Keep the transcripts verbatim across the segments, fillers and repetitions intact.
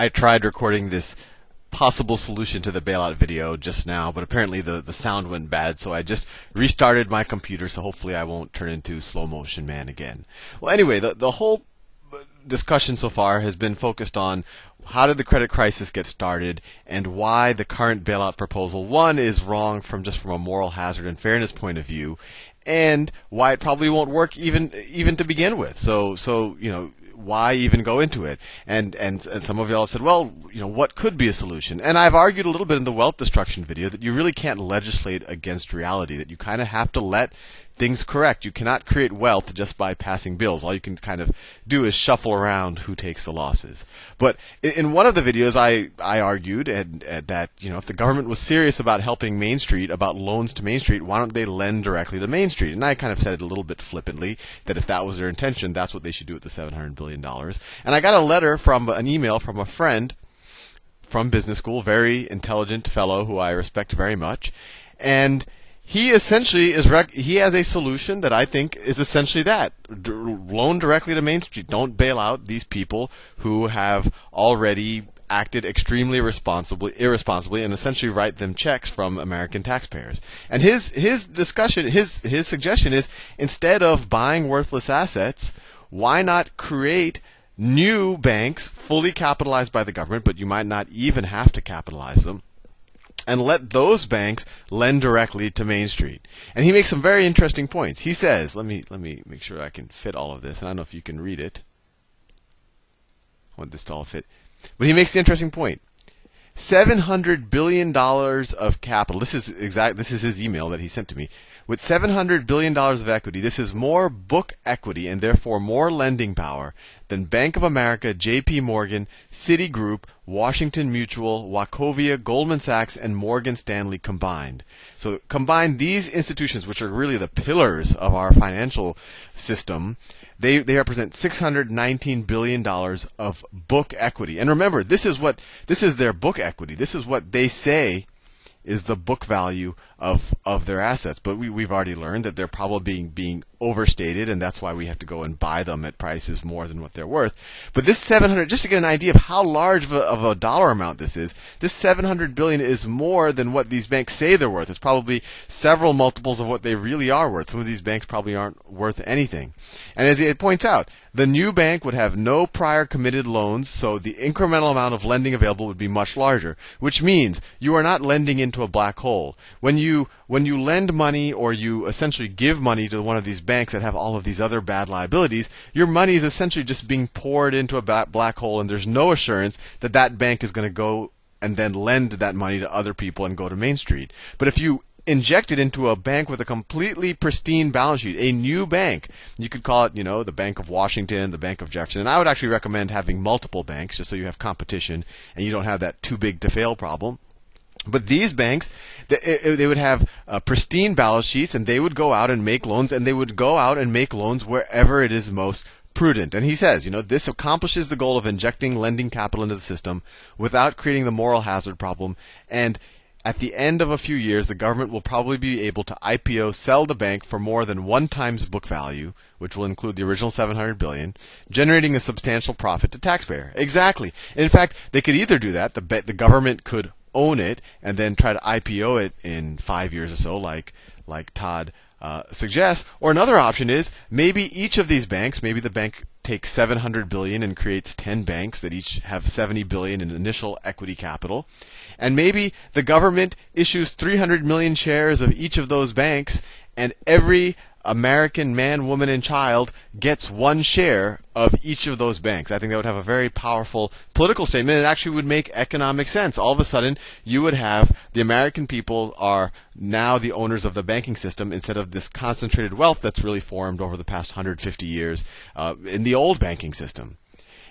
I tried recording this possible solution to the bailout video just now, but apparently the, the sound went bad, so I just restarted my computer, so hopefully I won't turn into Slow Motion Man again. Well, anyway, the, the whole discussion so far has been focused on how did the credit crisis get started and why the current bailout proposal, one, is wrong from just from a moral hazard and fairness point of view, and why it probably won't work even even to begin with. So, so you know, why even go into it? And, and and some of y'all said, well, you know, what could be a solution? And I've argued a little bit in the wealth destruction video that you really can't legislate against reality, that you kind of have to let things correct. You cannot create wealth just by passing bills. All you can kind of do is shuffle around who takes the losses. But in one of the videos, I, I argued and, and that, you know, if the government was serious about helping Main Street, about loans to Main Street, why don't they lend directly to Main Street? And I kind of said it a little bit flippantly, that if that was their intention, that's what they should do with the seven hundred billion dollars. And I got a letter from an email from a friend from business school, very intelligent fellow who I respect very much. And he essentially is rec- he has a solution that I think is essentially that. D- loan directly to Main Street. Don't bail out these people who have already acted extremely responsibly, irresponsibly, and essentially write them checks from American taxpayers. And his his discussion, his his suggestion is, instead of buying worthless assets, why not create new banks fully capitalized by the government, but you might not even have to capitalize them, and let those banks lend directly to Main Street. And he makes some very interesting points. He says, let me let me make sure I can fit all of this. And I don't know if you can read it. I want this to all fit. But he makes the interesting point. seven hundred billion dollars of capital. This is exact this is his email that he sent to me. With seven hundred billion dollars of equity, this is more book equity and therefore more lending power than Bank of America, J P Morgan, Citigroup, Washington Mutual, Wachovia, Goldman Sachs, and Morgan Stanley combined. So combine these institutions, which are really the pillars of our financial system. They they represent six hundred nineteen billion dollars of book equity. And remember, this is what this is their book equity. This is what they say is the book value of, of their assets. But we, we've already learned that they're probably being, being overstated, and that's why we have to go and buy them at prices more than what they're worth. But this seven hundred, just to get an idea of how large of a, of a dollar amount this is, this seven hundred billion dollars is more than what these banks say they're worth. It's probably several multiples of what they really are worth. Some of these banks probably aren't worth anything. And as it points out, the new bank would have no prior committed loans, so the incremental amount of lending available would be much larger, which means you are not lending into a black hole. When you when you lend money, or you essentially give money to one of these banks that have all of these other bad liabilities, your money is essentially just being poured into a black hole, and there's no assurance that that bank is going to go and then lend that money to other people and go to Main Street. But if you injected into a bank with a completely pristine balance sheet, a new bank. You could call it, you know, the Bank of Washington, the Bank of Jefferson. And I would actually recommend having multiple banks just so you have competition and you don't have that too big to fail problem. But these banks, they would have uh, pristine balance sheets, and they would go out and make loans, and they would go out and make loans wherever it is most prudent. And he says, you know, this accomplishes the goal of injecting lending capital into the system without creating the moral hazard problem, and at the end of a few years, the government will probably be able to I P O sell the bank for more than one times book value, which will include the original seven hundred billion dollars, generating a substantial profit to taxpayer. Exactly. And in fact, they could either do that. The be- the government could own it and then try to I P O it in five years or so, like like Todd uh, suggests. Or another option is maybe each of these banks, maybe the bank takes seven hundred billion dollars and creates ten banks that each have seventy billion dollars in initial equity capital. And maybe the government issues three hundred million shares of each of those banks, and every American man, woman, and child gets one share of each of those banks. I think that would have a very powerful political statement. It actually would make economic sense. All of a sudden, you would have the American people are now the owners of the banking system instead of this concentrated wealth that's really formed over the past one hundred fifty years uh, in the old banking system.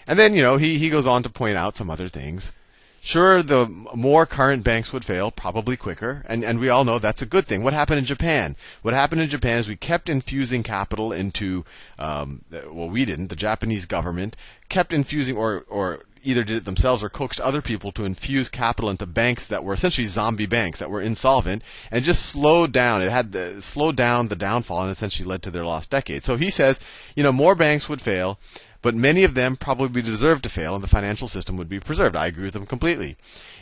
And then, you know, he, he goes on to point out some other things. Sure, the more current banks would fail, probably quicker, and, and we all know that's a good thing. What happened in Japan? What happened in Japan is we kept infusing capital into, um, well, we didn't, the Japanese government kept infusing or, or either did it themselves or coaxed other people to infuse capital into banks that were essentially zombie banks, that were insolvent, and just slowed down. It had the, slowed down the downfall and essentially led to their lost decade. So he says, you know, more banks would fail, but many of them probably deserve to fail and the financial system would be preserved. I agree with them completely.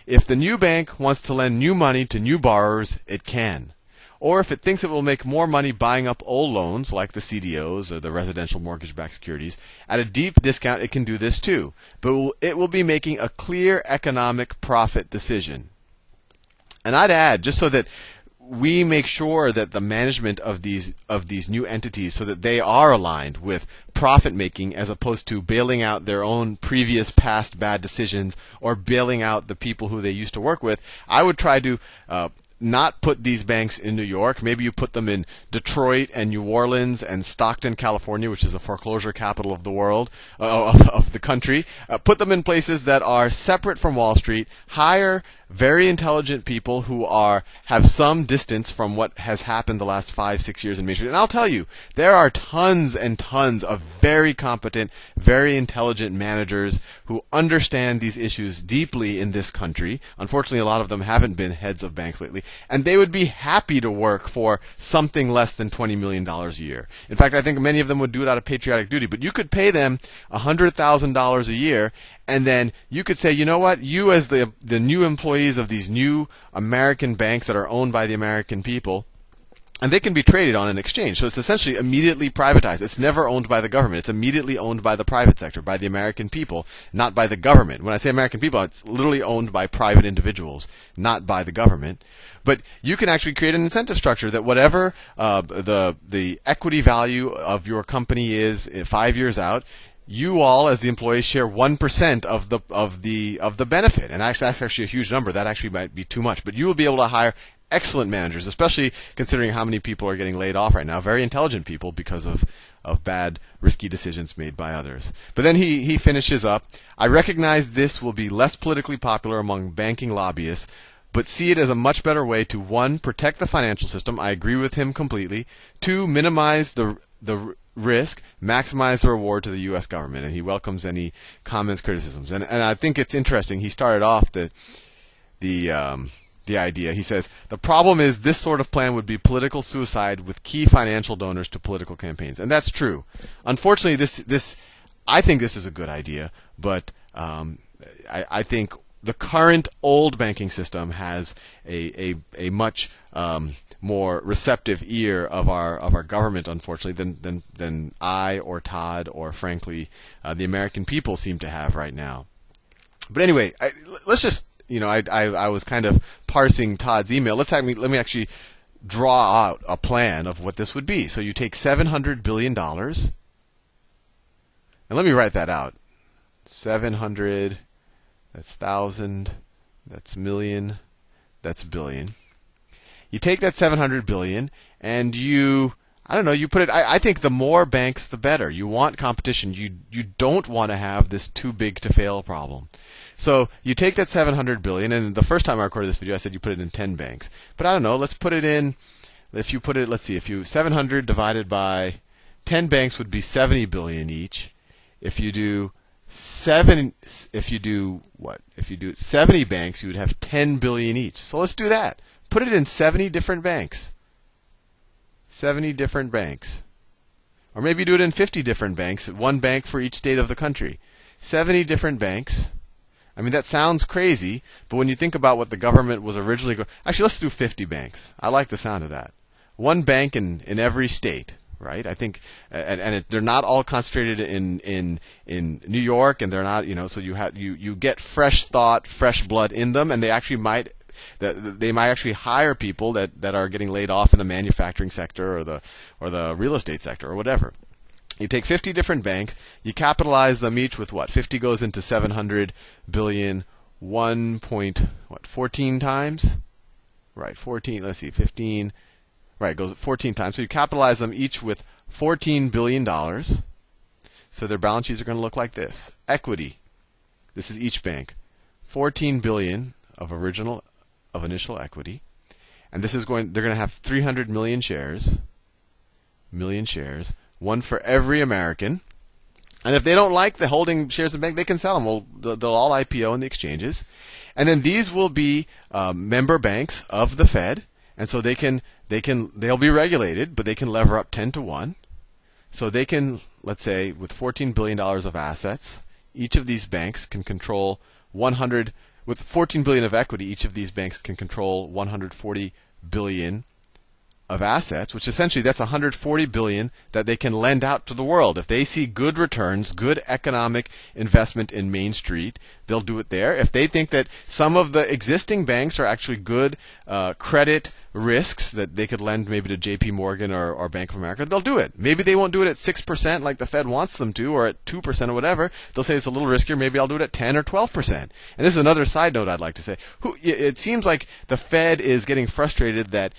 If the new bank wants to lend new money to new borrowers, it can. Or if it thinks it will make more money buying up old loans, like the C D Os or the residential mortgage-backed securities, at a deep discount, it can do this too. But it will be making a clear economic profit decision. And I'd add, just so that we make sure that the management of these of these new entities, so that they are aligned with profit-making as opposed to bailing out their own previous past bad decisions or bailing out the people who they used to work with, I would try to uh, not put these banks in New York. Maybe you put them in Detroit and New Orleans and Stockton, California, which is the foreclosure capital of the world, uh, of, of the country. Uh, put them in places that are separate from Wall Street. Hire very intelligent people who are have some distance from what has happened the last five, six years in Main Street. And I'll tell you, there are tons and tons of very competent, very intelligent managers who understand these issues deeply in this country. Unfortunately, a lot of them haven't been heads of banks lately. And they would be happy to work for something less than twenty million dollars a year. In fact, I think many of them would do it out of patriotic duty. But you could pay them one hundred thousand dollars a year, and then you could say, you know what, you as the the new employees of these new American banks that are owned by the American people, and they can be traded on an exchange. So it's essentially immediately privatized. It's never owned by the government. It's immediately owned by the private sector, by the American people, not by the government. When I say American people, it's literally owned by private individuals, not by the government. But you can actually create an incentive structure that whatever uh, the the equity value of your company is five years out, you all, as the employees, share one percent of the of the of the benefit. And that's actually a huge number. That actually might be too much. But you will be able to hire excellent managers, especially considering how many people are getting laid off right now. Very intelligent people because of, of bad, risky decisions made by others. But then he, he finishes up. I recognize this will be less politically popular among banking lobbyists, but see it as a much better way to, one, protect the financial system. I agree with him completely. Two, minimize the the risk, maximize the reward to the U S government. And he welcomes any comments, criticisms. And and I think it's interesting. He started off the the um, the idea. He says, the problem is this sort of plan would be political suicide with key financial donors to political campaigns. And that's true. Unfortunately, this, this I think this is a good idea, but um, I, I think the current old banking system has a, a, a much um, more receptive ear of our of our government, unfortunately, than, than, than I or Todd or, frankly, uh, the American people seem to have right now. But anyway, I, let's just You know, I, I I was kind of parsing Todd's email. Let's have me, let me actually draw out a plan of what this would be. So you take seven hundred billion dollars, and let me write that out. Seven hundred, that's thousand, that's million, that's billion. You take that seven hundred billion, and you I don't know. You put it. I, I think the more banks, the better. You want competition. You you don't want to have this too big to fail problem. So you take that seven hundred billion dollars, and the first time I recorded this video, I said you put it in ten banks. But I don't know. Let's put it in. If you put it, let's see. If you seven hundred divided by ten banks would be seventy billion dollars each. If you do seven, if you do what? If you do seventy banks, you would have ten billion dollars each. So let's do that. Put it in seventy different banks. seventy different banks. Or maybe do it in fifty different banks, one bank for each state of the country. seventy different banks. I mean, that sounds crazy, but when you think about what the government was originally going... Actually, let's do fifty banks. I like the sound of that. One bank in, in every state, right? I think, and, and it, they're not all concentrated in, in in New York, and they're not, you know, so you, ha- you, you get fresh thought, fresh blood in them, and they actually might... That they might actually hire people that, that are getting laid off in the manufacturing sector or the or the real estate sector or whatever. You take fifty different banks, you capitalize them each with what? fifty goes into seven hundred billion, one point what? fourteen times, right? fourteen. Let's see, fifteen. Right, goes fourteen times. So you capitalize them each with fourteen billion dollars. So their balance sheets are going to look like this. Equity. This is each bank. fourteen billion of original. Of initial equity, and this is going. They're going to have three hundred million shares, million shares, one for every American. And if they don't like the holding shares in the bank, they can sell them. Well, they'll all I P O in the exchanges, and then these will be uh, member banks of the Fed, and so they can they can they'll be regulated, but they can lever up ten to one. So they can, let's say, with fourteen billion dollars of assets, each of these banks can control one hundred. With fourteen billion dollars of equity, each of these banks can control one hundred forty billion dollars of assets, which essentially that's one hundred forty billion dollars that they can lend out to the world. If they see good returns, good economic investment in Main Street, they'll do it there. If they think that some of the existing banks are actually good uh, credit risks that they could lend maybe to J P Morgan or, or Bank of America, they'll do it. Maybe they won't do it at six percent like the Fed wants them to, or at two percent or whatever. They'll say it's a little riskier. Maybe I'll do it at ten or twelve percent. And this is another side note I'd like to say. Who, it seems like the Fed is getting frustrated that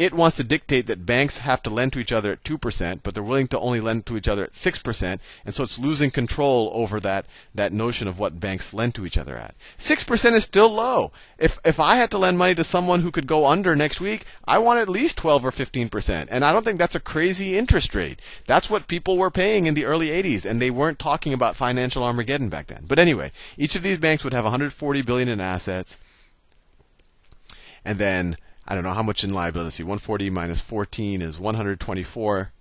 it wants to dictate that banks have to lend to each other at two percent, but they're willing to only lend to each other at six percent, and so it's losing control over that, that notion of what banks lend to each other at. six percent is still low. If if I had to lend money to someone who could go under next week, I want at least twelve or fifteen percent, and I don't think that's a crazy interest rate. That's what people were paying in the early eighties, and they weren't talking about financial Armageddon back then. But anyway, each of these banks would have one hundred forty billion dollars in assets, and then I don't know how much in liabilities. one hundred forty minus fourteen is one hundred twenty-four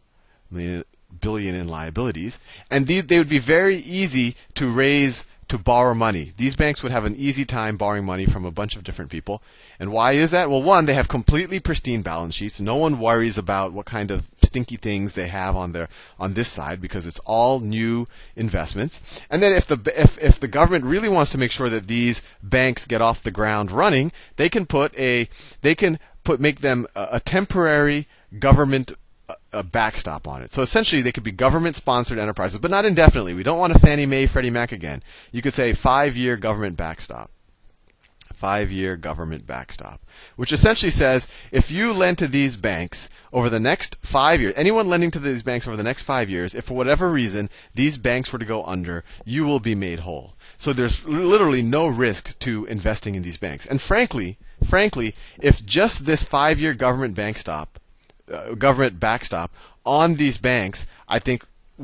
billion in liabilities, and these, they would be very easy to raise to borrow money. These banks would have an easy time borrowing money from a bunch of different people. And why is that? Well, one, they have completely pristine balance sheets. No one worries about what kind of stinky things they have on their on this side because it's all new investments. And then if the if if the government really wants to make sure that these banks get off the ground running, they can put a they can put make them a, a temporary government a backstop on it. So essentially they could be government-sponsored enterprises, but not indefinitely. We don't want a Fannie Mae, Freddie Mac again. You could say five-year government backstop. Five-year government backstop, which essentially says if you lend to these banks over the next five years, anyone lending to these banks over the next five years, if for whatever reason these banks were to go under, you will be made whole. So there's literally no risk to investing in these banks. And frankly, frankly, if just this five-year government backstop Uh, government backstop on these banks, I think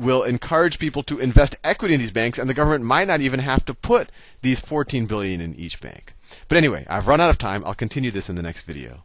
will encourage people to invest equity in these banks, and the government might not even have to put these fourteen billion dollars in each bank. But anyway, I've run out of time. I'll continue this in the next video.